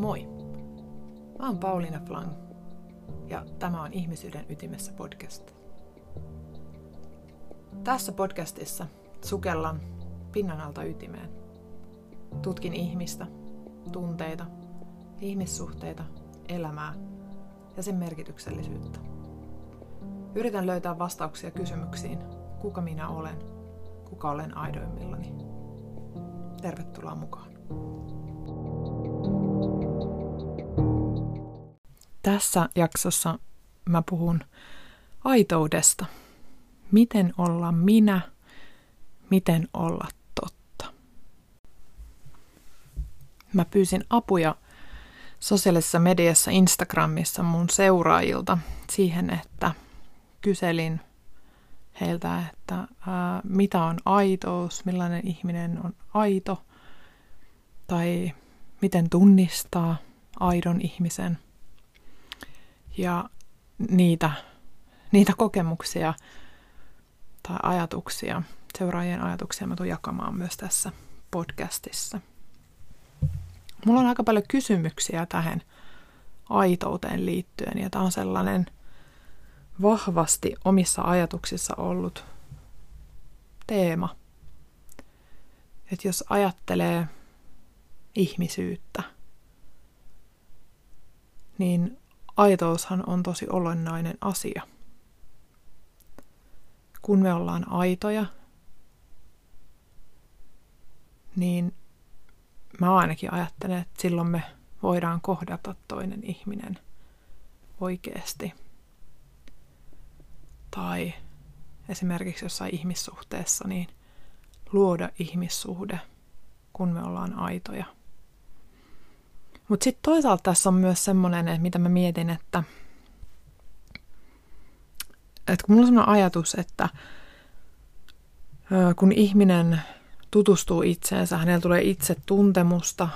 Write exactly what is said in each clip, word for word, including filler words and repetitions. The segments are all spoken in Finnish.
Moi! Mä oon Pauliina Flang ja tämä on Ihmisyyden ytimessä podcast. Tässä podcastissa sukellan pinnan alta ytimeen. Tutkin ihmistä, tunteita, ihmissuhteita, elämää ja sen merkityksellisyyttä. Yritän löytää vastauksia kysymyksiin, kuka minä olen, kuka olen aidoimmillani. Tervetuloa mukaan. Tässä jaksossa mä puhun aitoudesta. Miten olla minä, miten olla totta. Mä pyysin apuja sosiaalisessa mediassa Instagramissa mun seuraajilta siihen, että kyselin heiltä, että ää, mitä on aitous, millainen ihminen on aito tai miten tunnistaa aidon ihmisen. Ja niitä, niitä kokemuksia tai ajatuksia, seuraajien ajatuksia mä tuun jakamaan myös tässä podcastissa. Mulla on aika paljon kysymyksiä tähän aitouteen liittyen, ja tää on sellainen vahvasti omissa ajatuksissa ollut teema. Että jos ajattelee ihmisyyttä, niin aitoushan on tosi olennainen asia. Kun me ollaan aitoja, niin mä ainakin ajattelen, että silloin me voidaan kohdata toinen ihminen oikeasti. Tai esimerkiksi jossain ihmissuhteessa, niin luoda ihmissuhde, kun me ollaan aitoja. Mutta sitten toisaalta tässä on myös semmoinen, että mitä mä mietin, että, että kun mulla on semmoinen ajatus, että kun ihminen tutustuu itseensä, hänellä tulee itsetuntemusta,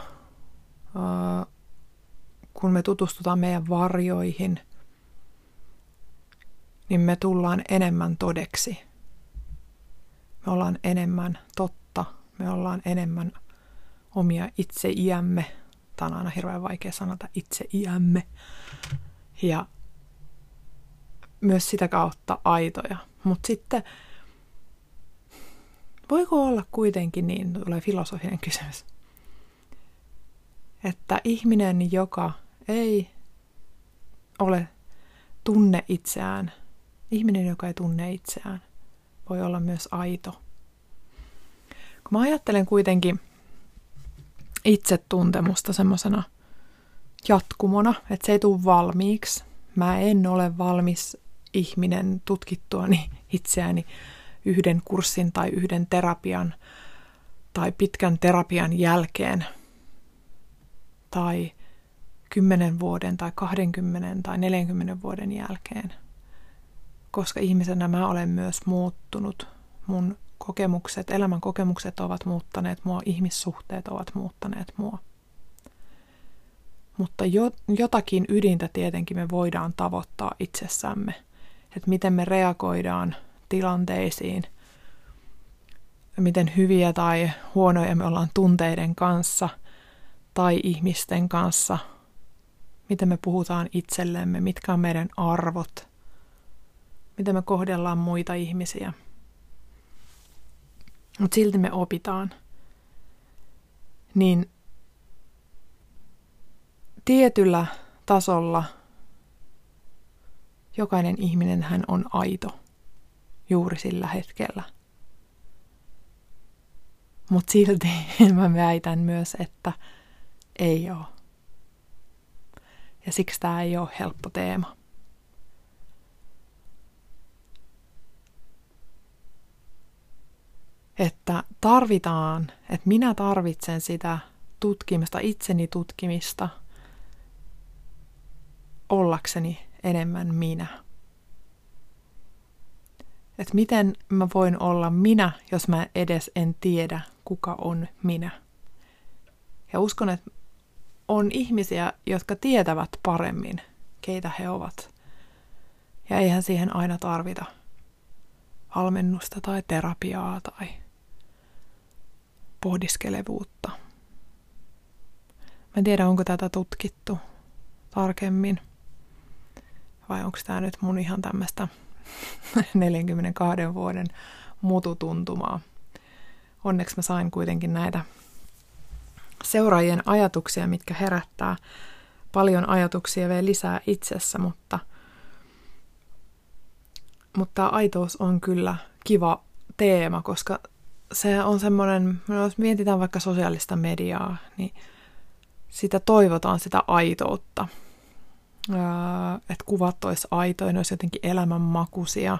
kun me tutustutaan meidän varjoihin, niin me tullaan enemmän todeksi. Me ollaan enemmän totta, me ollaan enemmän omia itseiämme. Tämä on aina hirveän vaikea sanota itseiämme. Ja myös sitä kautta aitoja. Mutta sitten, voiko olla kuitenkin niin, tulee filosofinen kysymys, että ihminen, joka ei ole tunne itseään, ihminen, joka ei tunne itseään, voi olla myös aito. Kun mä ajattelen kuitenkin itsetuntemusta semmosena jatkumona, että se ei tule valmiiksi. Mä en ole valmis ihminen tutkittuani itseäni yhden kurssin tai yhden terapian tai pitkän terapian jälkeen tai kymmenen vuoden tai kahdenkymmenen tai neljänkymmenen vuoden jälkeen. Koska ihmisenä mä olen myös muuttunut. Mun kokemukset, elämän kokemukset ovat muuttaneet mua, ihmissuhteet ovat muuttaneet mua. Mutta jo, jotakin ydintä tietenkin me voidaan tavoittaa itsessämme. Että miten me reagoidaan tilanteisiin, miten hyviä tai huonoja me ollaan tunteiden kanssa tai ihmisten kanssa, miten me puhutaan itsellemme, mitkä on meidän arvot, miten me kohdellaan muita ihmisiä. Mutta silti me opitaan. Niin tietyllä tasolla jokainen ihminen hän on aito juuri sillä hetkellä. Mutta silti mä väitän myös, että ei ole. Ja siksi tää ei ole helppo teema. Että tarvitaan, että minä tarvitsen sitä tutkimista, itseni tutkimista, ollakseni enemmän minä. Että miten mä voin olla minä, jos mä edes en tiedä, kuka on minä. Ja uskon, että on ihmisiä, jotka tietävät paremmin, keitä he ovat. Ja eihän siihen aina tarvita valmennusta tai terapiaa tai pohdiskelevuutta. Mä en tiedä, onko tätä tutkittu tarkemmin. Vai onko tämä nyt mun ihan tämmöistä neljänkymmenenkahden vuoden mututuntumaa. Onneksi mä sain kuitenkin näitä seuraajien ajatuksia, mitkä herättää paljon ajatuksia vielä lisää itsessä, mutta, mutta aitous on kyllä kiva teema, koska se on semmoinen, jos mietitään vaikka sosiaalista mediaa, niin sitä toivotaan, sitä aitoutta. Että kuvat olisi aitoja, ne olisi jotenkin elämänmakuisia.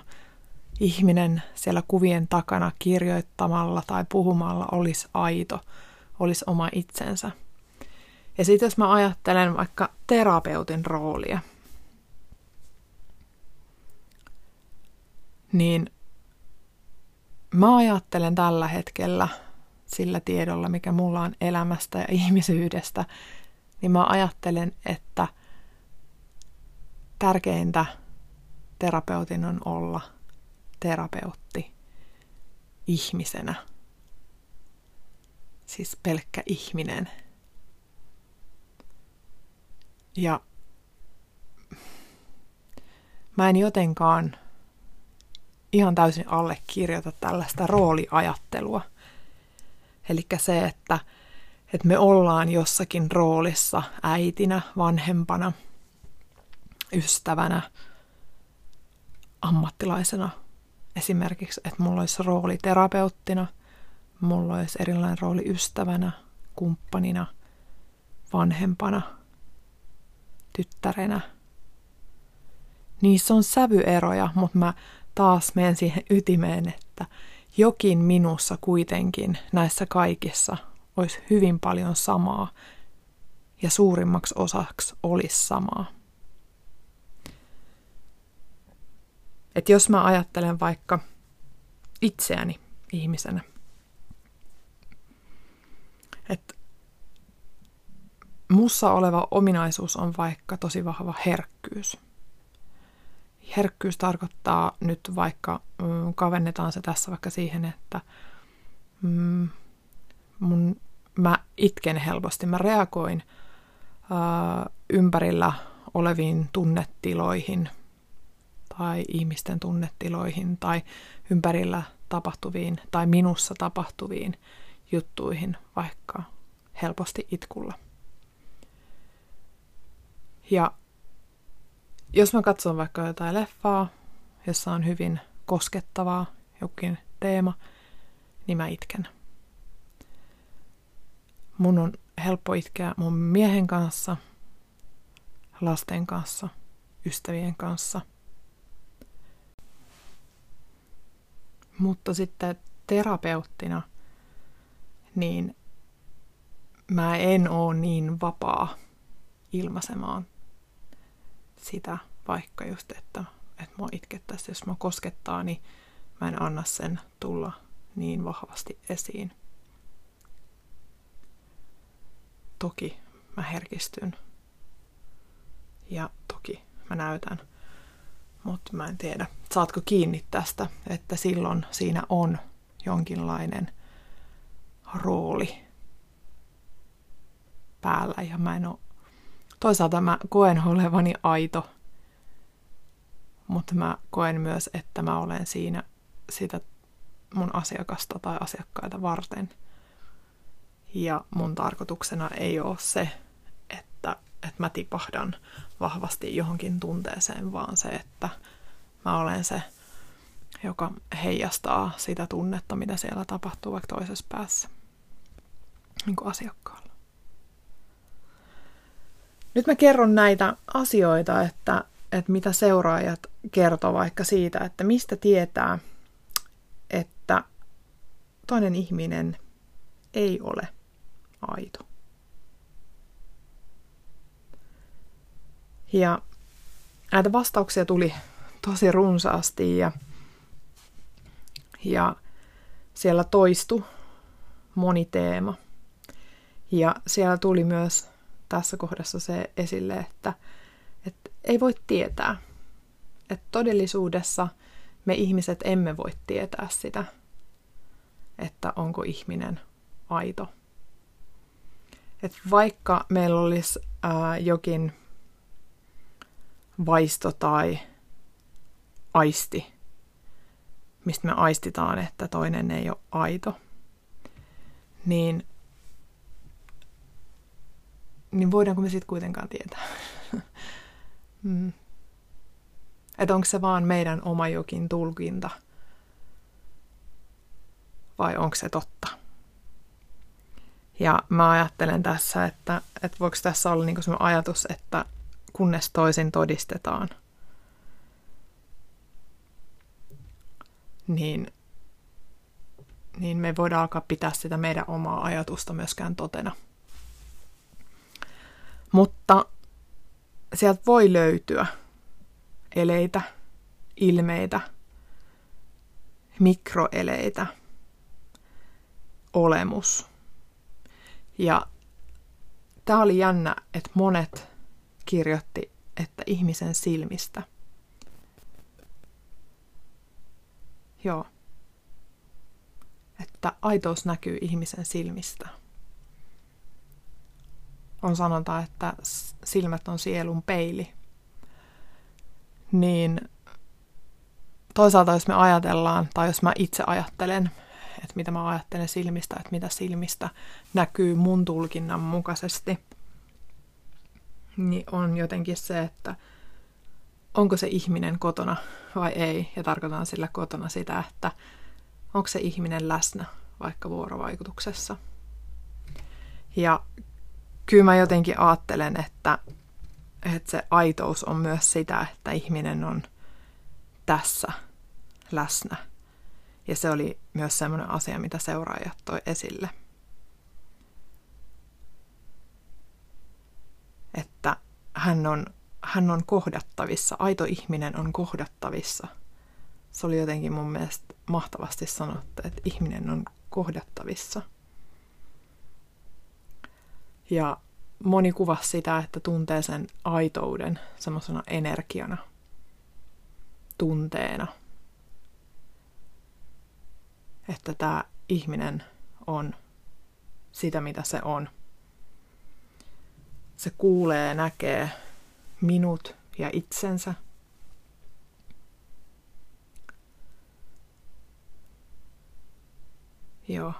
Ihminen siellä kuvien takana kirjoittamalla tai puhumalla olisi aito, olisi oma itsensä. Ja sitten jos mä ajattelen vaikka terapeutin roolia, niin mä ajattelen tällä hetkellä sillä tiedolla, mikä mulla on elämästä ja ihmisyydestä, niin mä ajattelen, että tärkeintä terapeutin on olla terapeutti ihmisenä. Siis pelkkä ihminen. Ja mä en jotenkaan ihan täysin allekirjoita tällaista rooliajattelua. Elikkä se, että, että me ollaan jossakin roolissa äitinä, vanhempana, ystävänä, ammattilaisena. Esimerkiksi, että mulla olisi rooli terapeuttina, mulla olisi erilainen rooli ystävänä, kumppanina, vanhempana, tyttärenä. Niissä on sävyeroja, mutta mä taas menen siihen ytimeen, että jokin minussa kuitenkin näissä kaikissa olisi hyvin paljon samaa ja suurimmaksi osaksi olisi samaa. Että jos mä ajattelen vaikka itseäni ihmisenä, että mussa oleva ominaisuus on vaikka tosi vahva herkkyys. Herkkyys tarkoittaa nyt vaikka, kavennetaan se tässä vaikka siihen, että mm, mun, mä itken helposti, mä reagoin ää, ympärillä oleviin tunnetiloihin tai ihmisten tunnetiloihin tai ympärillä tapahtuviin tai minussa tapahtuviin juttuihin vaikka helposti itkulla. Ja jos mä katson vaikka jotain leffaa, jossa on hyvin koskettavaa jokin teema, niin mä itken. Mun on helppo itkeä mun miehen kanssa, lasten kanssa, ystävien kanssa. Mutta sitten terapeuttina, niin mä en ole niin vapaa ilmaisemaan sitä, vaikka just, että, että mua itkettäisiin, jos mua koskettaa, niin mä en anna sen tulla niin vahvasti esiin. Toki mä herkistyn ja toki mä näytän, mutta mä en tiedä, saatko kiinni tästä, että silloin siinä on jonkinlainen rooli päällä ja mä en ole. Toisaalta mä koen olevani aito, mutta mä koen myös, että mä olen siinä sitä mun asiakasta tai asiakkaita varten. Ja mun tarkoituksena ei ole se, että, että mä tipahdan vahvasti johonkin tunteeseen, vaan se, että mä olen se, joka heijastaa sitä tunnetta, mitä siellä tapahtuu vaikka toisessa päässä, niin kuin asiakkaalla. Nyt mä kerron näitä asioita, että, että mitä seuraajat kertoo vaikka siitä, että mistä tietää, että toinen ihminen ei ole aito. Ja näitä vastauksia tuli tosi runsaasti ja, ja siellä toistui moni teema. Ja siellä tuli myös tässä kohdassa se esille, että, että ei voi tietää. Että todellisuudessa me ihmiset emme voi tietää sitä, että onko ihminen aito. että vaikka meillä olisi ää, jokin vaisto tai aisti, mistä me aistitaan, että toinen ei ole aito, niin, niin voidaanko me sitten kuitenkaan tietää? mm. Että onko se vaan meidän oma jokin tulkinta vai onko se totta? Ja mä ajattelen tässä, että, että voiko tässä olla niinku semmoinen ajatus, että kunnes toisin todistetaan, niin, niin me voidaan alkaa pitää sitä meidän omaa ajatusta myöskään totena. Mutta sieltä voi löytyä eleitä, ilmeitä, mikroeleitä, olemus. Ja tämä oli jännä, että monet kirjoitti, että ihmisen silmistä. Joo. Että aitous näkyy ihmisen silmistä. On sanonta, että silmät on sielun peili. Niin toisaalta jos me ajatellaan, tai jos mä itse ajattelen, että mitä mä ajattelen silmistä, että mitä silmistä näkyy mun tulkinnan mukaisesti, niin on jotenkin se, että onko se ihminen kotona vai ei. Ja tarkoitan sillä kotona sitä, että onko se ihminen läsnä vaikka vuorovaikutuksessa. Ja kyllä mä jotenkin ajattelen, että, että se aitous on myös sitä, että ihminen on tässä läsnä. Ja se oli myös semmoinen asia, mitä seuraajat toi esille. Että hän on, hän on kohdattavissa, aito ihminen on kohdattavissa. Se oli jotenkin mun mielestä mahtavasti sanottu, että ihminen on kohdattavissa. Ja moni kuvasi sitä, että tuntee sen aitouden semmoisena energiana, tunteena. Että tämä ihminen on sitä, mitä se on. Se kuulee ja näkee minut ja itsensä. Joo.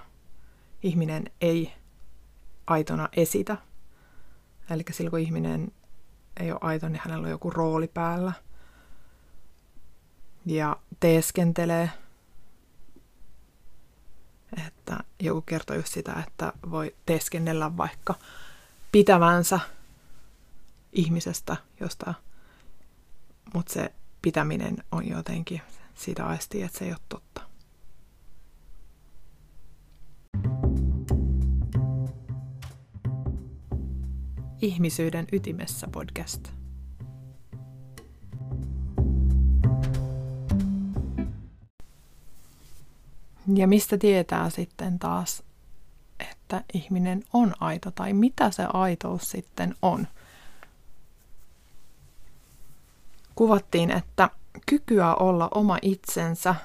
Ihminen ei aitona esitä. Eli silloin kun ihminen ei ole aito, niin hänellä on joku rooli päällä. Ja teeskentelee. Että joku kertoo just sitä, että voi teeskennellä vaikka pitävänsä ihmisestä jostain, mutta se pitäminen on jotenkin siitä aistii, että se ei ole totta. Ihmisyyden ytimessä podcast. Ja mistä tietää sitten taas, että ihminen on aito, tai mitä se aitous sitten on? Kuvattiin, että kykyä olla oma itsensä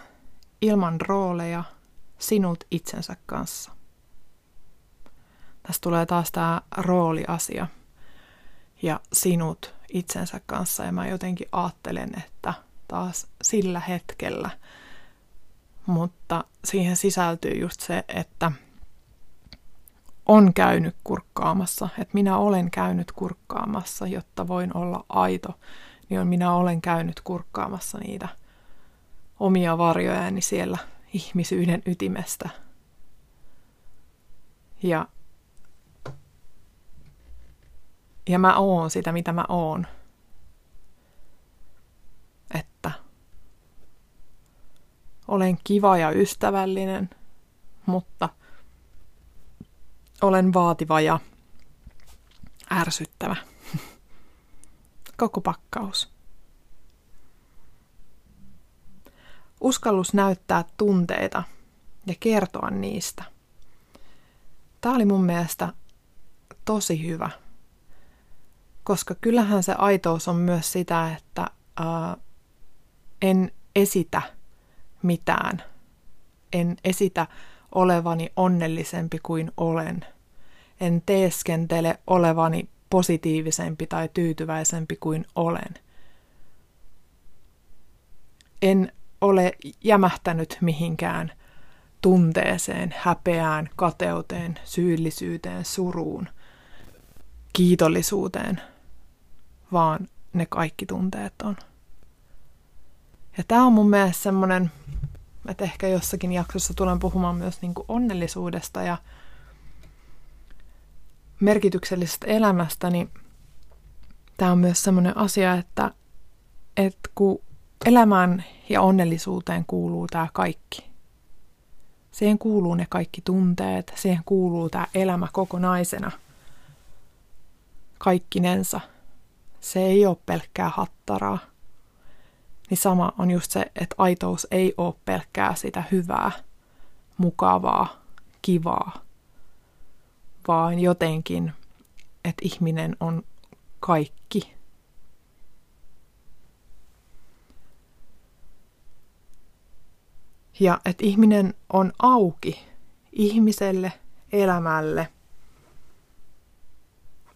ilman rooleja sinut itsensä kanssa. Tässä tulee taas tämä rooliasia ja sinut itsensä kanssa. Ja mä jotenkin ajattelen, että taas sillä hetkellä. Mutta siihen sisältyy just se, että on käynyt kurkkaamassa, että minä olen käynyt kurkkaamassa, jotta voin olla aito, niin minä olen käynyt kurkkaamassa niitä omia varjojani siellä ihmisyyden ytimestä. Ja, ja mä oon sitä, mitä mä oon. Että olen kiva ja ystävällinen, mutta olen vaativa ja ärsyttävä. Koko pakkaus. Uskallus näyttää tunteita ja kertoa niistä. Tämä oli mun mielestä tosi hyvä, koska kyllähän se aitous on myös sitä, että ää, en esitä mitään. En esitä olevani onnellisempi kuin olen. En teeskentele olevani positiivisempi tai tyytyväisempi kuin olen. En ole jämähtänyt mihinkään tunteeseen, häpeään, kateuteen, syyllisyyteen, suruun, kiitollisuuteen, vaan ne kaikki tunteet on. Ja tämä on mun mielestä semmoinen, että ehkä jossakin jaksossa tulen puhumaan myös niin kuin onnellisuudesta ja merkityksellisestä elämästä, niin tämä on myös semmoinen asia, että, että kun elämään ja onnellisuuteen kuuluu tämä kaikki. Siihen kuuluu ne kaikki tunteet, siihen kuuluu tämä elämä kokonaisena, kaikkinensa. Se ei ole pelkkää hattaraa. Niin sama on just se, että aitous ei ole pelkkää sitä hyvää, mukavaa, kivaa, vaan jotenkin, että ihminen on kaikki. Ja että ihminen on auki ihmiselle, elämälle,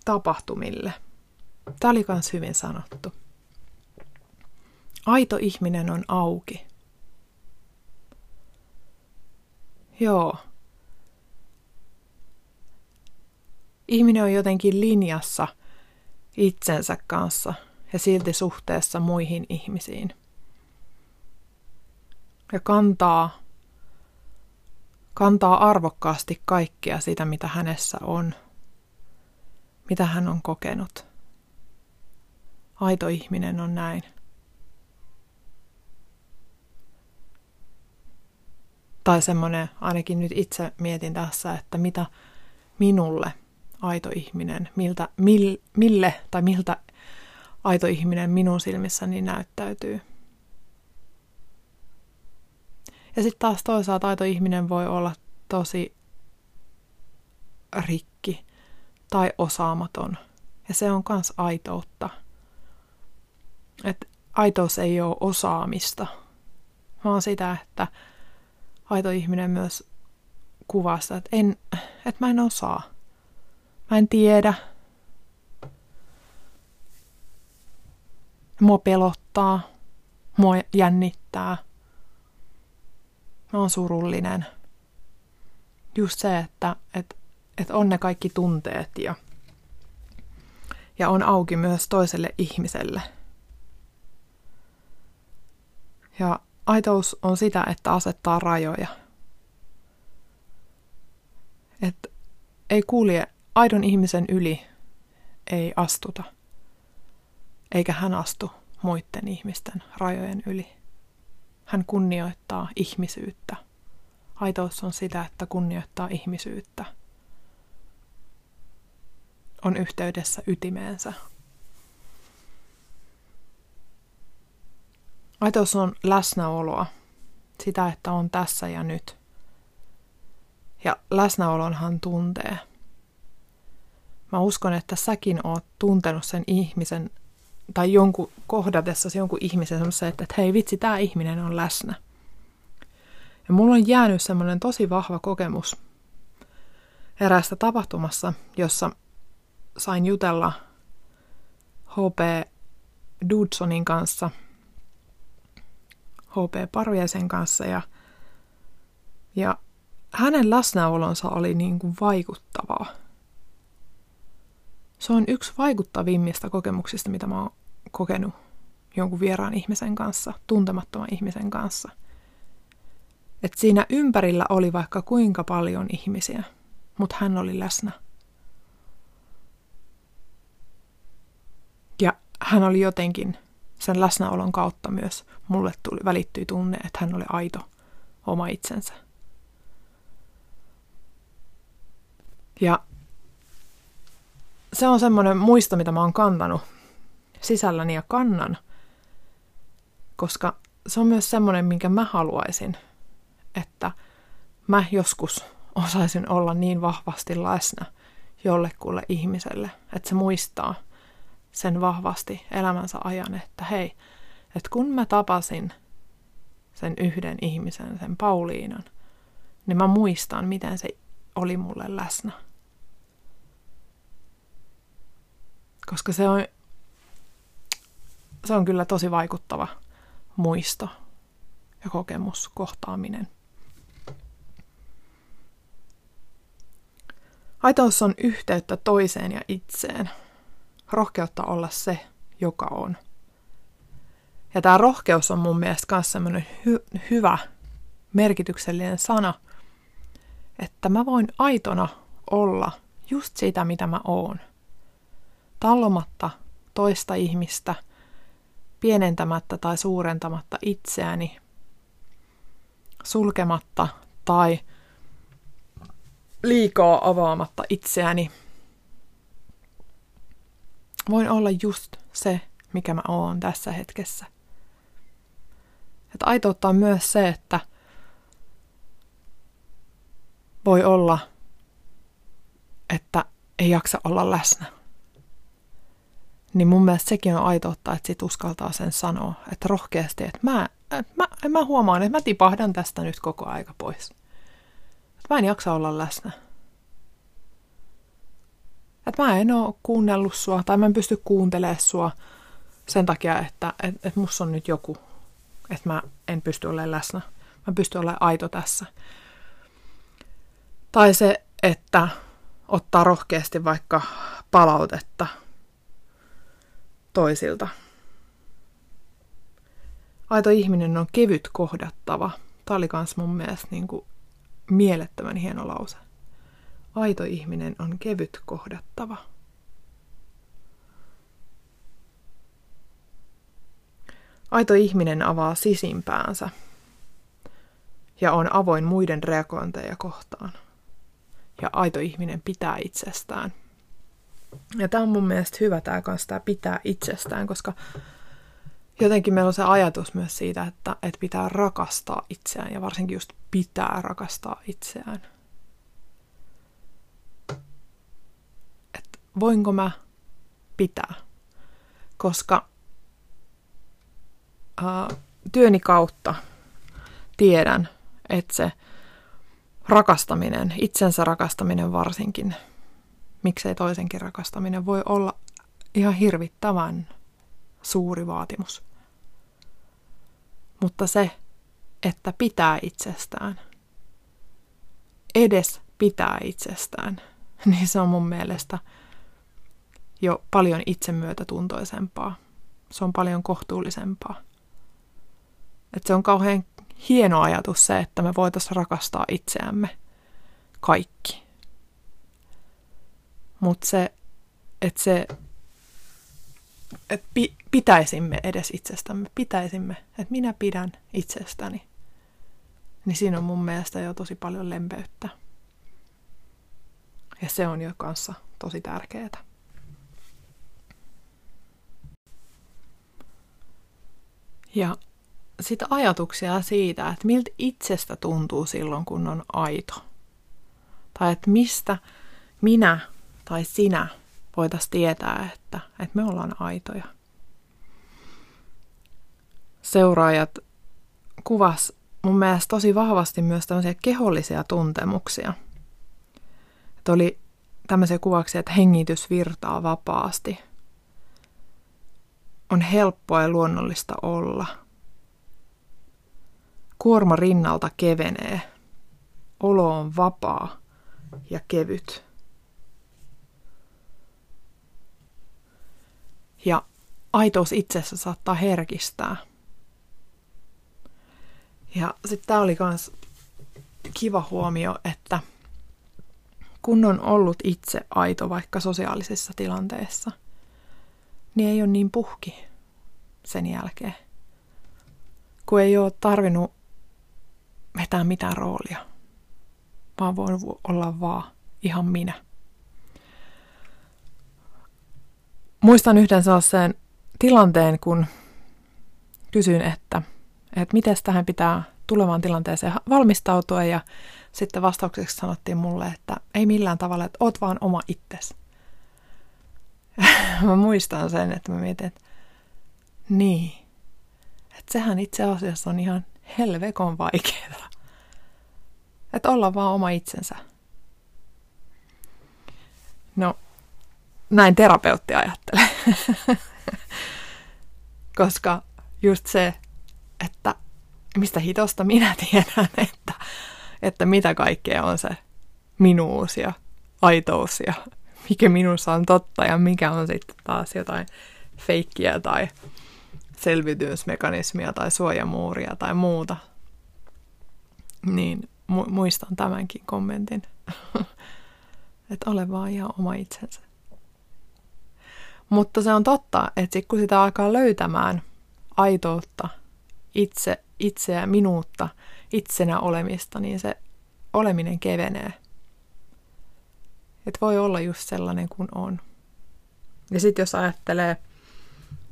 tapahtumille. Tämä oli myös hyvin sanottu. Aito ihminen on auki. Joo. Ihminen on jotenkin linjassa itsensä kanssa ja silti suhteessa muihin ihmisiin. Ja kantaa, kantaa arvokkaasti kaikkea sitä, mitä hänessä on, mitä hän on kokenut. Aito ihminen on näin. Tai semmoinen, ainakin nyt itse mietin tässä, että mitä minulle aito ihminen, miltä, mil, mille tai miltä aito ihminen minun silmissäni näyttäytyy. Ja sitten taas toisaalta aito ihminen voi olla tosi rikki tai osaamaton. Ja se on myös aitoutta. Että aitous ei ole osaamista, vaan sitä, että aito ihminen myös kuvaa sitä, että, en, että mä en osaa. Mä en tiedä. Mua pelottaa. Mua jännittää. Mä oon surullinen. Just se, että et, et on ne kaikki tunteet ja, ja on auki myös toiselle ihmiselle. Ja aitous on sitä, että asettaa rajoja. Et ei kulje aidon ihmisen yli, ei astuta. Eikä hän astu muiden ihmisten rajojen yli. Hän kunnioittaa ihmisyyttä. Aitous on sitä, että kunnioittaa ihmisyyttä. On yhteydessä ytimeensä. Aitous on läsnäoloa. Sitä, että on tässä ja nyt. Ja läsnäolonhan tuntee. Mä uskon, että säkin oot tuntenut sen ihmisen tai jonkun kohdatessasi jonkun ihmisen semmoisen, että, että hei vitsi, tää ihminen on läsnä. Ja mulla on jäänyt semmoinen tosi vahva kokemus eräästä tapahtumassa, jossa sain jutella H P Dudsonin kanssa, H P Parviaisen kanssa ja, ja hänen läsnäolonsa oli niin kuin vaikuttavaa. Se on yksi vaikuttavimmista kokemuksista, mitä mä oon kokenut jonkun vieraan ihmisen kanssa, tuntemattoman ihmisen kanssa. Et siinä ympärillä oli vaikka kuinka paljon ihmisiä, mutta hän oli läsnä. Ja hän oli jotenkin sen läsnäolon kautta myös mulle tuli, välittyi tunne, että hän oli aito oma itsensä. Ja se on semmoinen muisto, mitä mä oon kantanut sisälläni ja kannan, koska se on myös semmoinen, minkä mä haluaisin, että mä joskus osaisin olla niin vahvasti läsnä jollekulle ihmiselle, että se muistaa sen vahvasti elämänsä ajan, että hei, että kun mä tapasin sen yhden ihmisen, sen Pauliinan, niin mä muistan, miten se oli mulle läsnä. koska se on, se on kyllä tosi vaikuttava muisto ja kokemus, kohtaaminen. Aitous on yhteyttä toiseen ja itseen. Rohkeutta olla se, joka on. Ja tämä rohkeus on mun mielestä myös semmoinen hy- hyvä, merkityksellinen sana, että mä voin aitona olla just sitä, mitä mä oon. Tallomatta toista ihmistä, pienentämättä tai suurentamatta itseäni, sulkematta tai liikaa avaamatta itseäni. Voin olla just se, mikä mä oon tässä hetkessä. Että aitoutta on myös se, että voi olla, että ei jaksa olla läsnä. Niin mun mielestä sekin on aitoutta, että sit uskaltaa sen sanoa. Että rohkeasti, että mä, mä, mä huomaan, että mä tipahdan tästä nyt koko aika pois. Että mä en jaksa olla läsnä. Että mä en oo kuunnellut sua, tai mä en pysty kuuntelemaan sua sen takia, että et, et musta on nyt joku. Että mä en pysty olemaan läsnä. Mä pystyn olemaan aito tässä. Tai se, että ottaa rohkeasti vaikka palautetta toisilta. Aito ihminen on kevyt kohdattava. Tää oli kans mun mielestä niin kuin mielettömän hieno lause. Aito ihminen on kevyt kohdattava. Aito ihminen avaa sisimpäänsä ja on avoin muiden reagointeja kohtaan. Ja aito ihminen pitää itsestään. Ja tämä on mun mielestä hyvä tämä kanssa, tämä pitää itsestään, koska jotenkin meillä on se ajatus myös siitä, että, että pitää rakastaa itseään ja varsinkin just pitää rakastaa itseään. Et voinko mä pitää? Koska äh, työni kautta tiedän, että se rakastaminen, itsensä rakastaminen varsinkin, miksei toisenkin rakastaminen, voi olla ihan hirvittävän suuri vaatimus. Mutta se, että pitää itsestään, edes pitää itsestään, niin se on mun mielestä jo paljon itsemyötätuntoisempaa. Se on paljon kohtuullisempaa. Et se on kauhean hieno ajatus se, että me voitaisiin rakastaa itseämme kaikki. Mutta se, että se, et pi, pitäisimme edes itsestämme, pitäisimme, että minä pidän itsestäni, niin siinä on mun mielestä jo tosi paljon lempeyttä. Ja se on jo kanssa tosi tärkeää. Ja sitten ajatuksia siitä, että miltä itsestä tuntuu silloin, kun on aito. Tai että mistä minä tai sinä voitaisiin tietää, että, että me ollaan aitoja. Seuraajat kuvas mun mielestä tosi vahvasti myös tämmöisiä kehollisia tuntemuksia. Että oli tämmöisiä kuvauksia, että hengitys virtaa vapaasti. On helppoa ja luonnollista olla. Kuorma rinnalta kevenee. Olo on vapaa ja kevyt. Ja aitous itsessä saattaa herkistää. Ja sitten tämä oli myös kiva huomio, että kun on ollut itse aito vaikka sosiaalisessa tilanteessa, niin ei ole niin puhki sen jälkeen. Kun ei ole tarvinnut vetää mitään roolia, vaan voin olla vaan ihan minä. Muistan yhden sellaisen tilanteen, kun kysyin, että, että miten tähän pitää tulevaan tilanteeseen valmistautua. Ja sitten vastaukseksi sanottiin mulle, että ei millään tavalla, että oot vaan oma itsesi. Mä muistan sen, että mä mietin, että niin. Että sehän itse asiassa on ihan helvekon vaikeaa. Että olla vaan oma itsensä. No, näin terapeutti ajattelee. Koska just se, että mistä hitosta minä tiedän, että, että mitä kaikkea on se minuus ja aitous ja mikä minussa on totta ja mikä on sitten taas jotain feikkiä tai selviytymismekanismia tai suojamuuria tai muuta. Niin mu- muistan tämänkin kommentin. Että ole vaan ihan oma itsensä. Mutta se on totta, että sit kun sitä alkaa löytämään aitoutta, itse, itseä, minuutta, itsenä olemista, niin se oleminen kevenee. Että voi olla just sellainen kuin on. Ja sitten jos ajattelee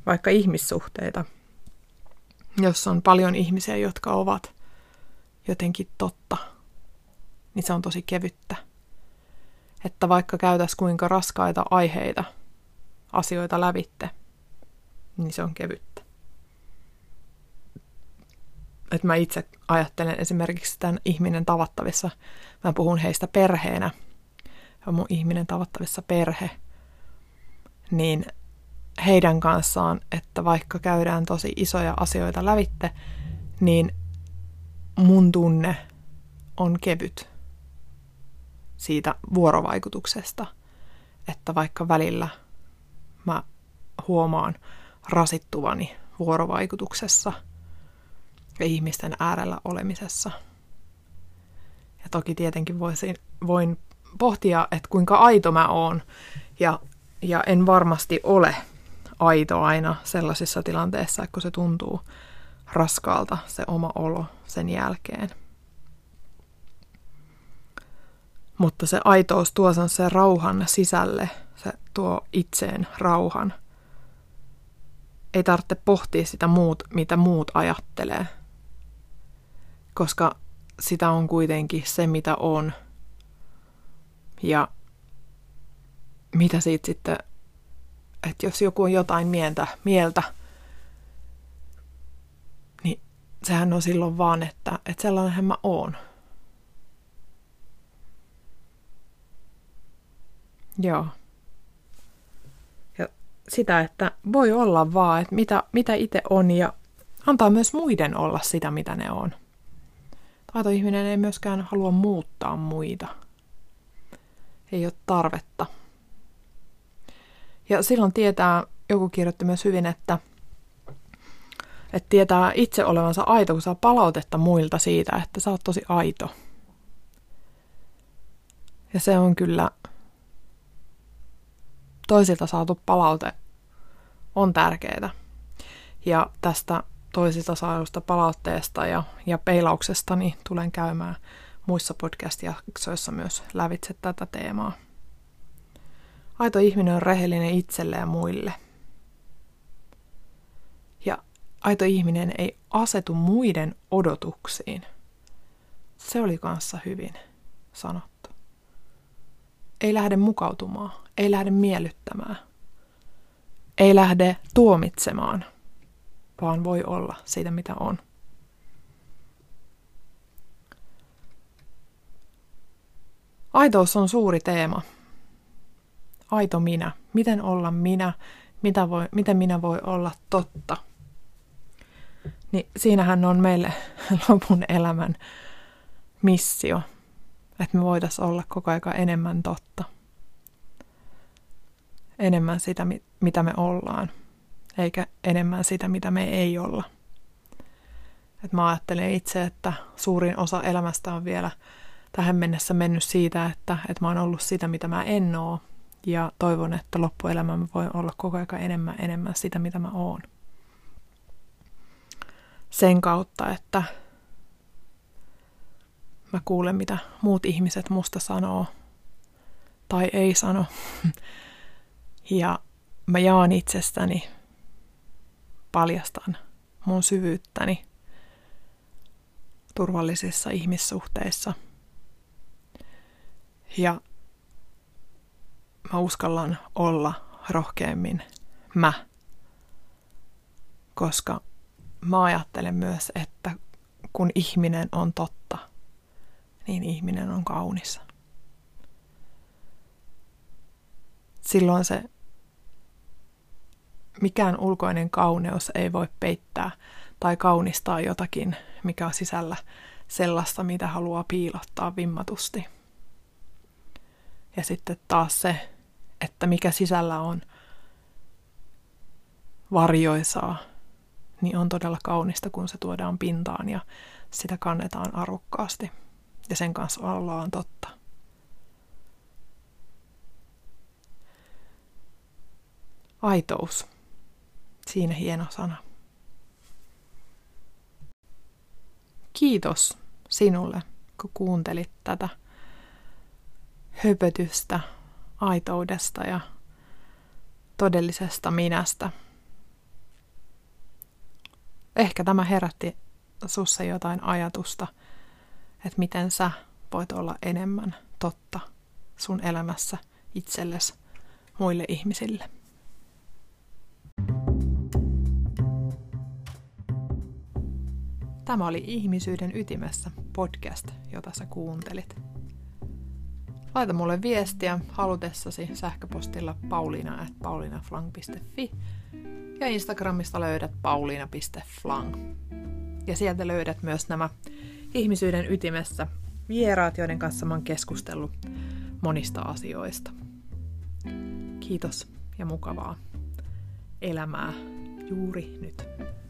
vaikka ihmissuhteita, jos on paljon ihmisiä, jotka ovat jotenkin totta, niin se on tosi kevyttä. Että vaikka käytäisiin kuinka raskaita aiheita, asioita lävitte, niin se on kevyttä. Että mä itse ajattelen esimerkiksi tämän ihminen tavattavissa, mä puhun heistä perheenä, ja mun ihminen tavattavissa perhe, niin heidän kanssaan, että vaikka käydään tosi isoja asioita lävitte, niin mun tunne on kevyt siitä vuorovaikutuksesta, että vaikka välillä mä huomaan rasittuvani vuorovaikutuksessa ja ihmisten äärellä olemisessa. Ja toki tietenkin voisin, voin pohtia, että kuinka aito mä oon. Ja, ja en varmasti ole aito aina sellaisissa tilanteissa, kun se tuntuu raskaalta se oma olo sen jälkeen. Mutta se aitous tuo sen, sen rauhan sisälle. Se tuo itseen rauhan. Ei tarvitse pohtia sitä, muut, mitä muut ajattelee. Koska sitä on kuitenkin se, mitä on. Ja mitä siitä sitten, että jos joku on jotain mieltä, mieltä niin sehän on silloin vaan, että, että sellainenhän mä oon. Joo. Ja sitä, että voi olla vaan, että mitä, mitä itse on ja antaa myös muiden olla sitä, mitä ne on. Taitoihminen ei myöskään halua muuttaa muita. Ei ole tarvetta. Ja silloin tietää, joku kirjoitti myös hyvin, että, että tietää itse olevansa aito, kun saa palautetta muilta siitä, että sä oot tosi aito. Ja se on kyllä, toisilta saatu palaute on tärkeää. Ja tästä toisilta saadusta palautteesta ja, ja peilauksesta niin tulen käymään muissa podcast-jaksoissa myös lävitse tätä teemaa. Aito ihminen on rehellinen itselle ja muille. Ja aito ihminen ei asetu muiden odotuksiin. Se oli kanssa hyvin sanottu. Ei lähde mukautumaan, ei lähde miellyttämään, ei lähde tuomitsemaan, vaan voi olla siitä, mitä on. Aitous on suuri teema. Aito minä. Miten olla minä? Mitä voi, miten minä voi olla totta? Niin siinähän on meille lopun elämän missio, että me voitaisiin olla koko ajan enemmän totta. Enemmän sitä, mitä me ollaan, eikä enemmän sitä, mitä me ei olla. Et mä ajattelen itse, että suurin osa elämästä on vielä tähän mennessä mennyt siitä, että, että mä oon ollut sitä, mitä mä en oo. Ja toivon, että loppuelämä mä voin olla koko ajan enemmän enemmän sitä, mitä mä oon. Sen kautta, että mä kuulen, mitä muut ihmiset musta sanoo tai ei sano. Ja mä jaan itsestäni, paljastan mun syvyyttäni turvallisissa ihmissuhteissa. Ja mä uskallan olla rohkeammin mä, koska mä ajattelen myös, että kun ihminen on totta, niin ihminen on kaunis. Silloin se mikään ulkoinen kauneus ei voi peittää tai kaunistaa jotakin, mikä on sisällä sellaista, mitä haluaa piilottaa vimmatusti. Ja sitten taas se, että mikä sisällä on varjoisaa, niin on todella kaunista, kun se tuodaan pintaan ja sitä kannetaan arvokkaasti. Ja sen kanssa ollaan totta. Aitous. Siinä hieno sana. Kiitos sinulle, kun kuuntelit tätä höpötystä aitoudesta ja todellisesta minästä. Ehkä tämä herätti sussa jotain ajatusta, että miten sä voit olla enemmän totta sun elämässä itsellesi muille ihmisille. Tämä oli Ihmisyyden ytimessä podcast, jota sä kuuntelit. Laita mulle viestiä halutessasi sähköpostilla pauliina at pauliinaflang piste fi ja Instagramista löydät pauliina piste flang. Ja sieltä löydät myös nämä Ihmisyyden ytimessä vieraat, joiden kanssa mä oon keskustellut monista asioista. Kiitos ja mukavaa elämää juuri nyt.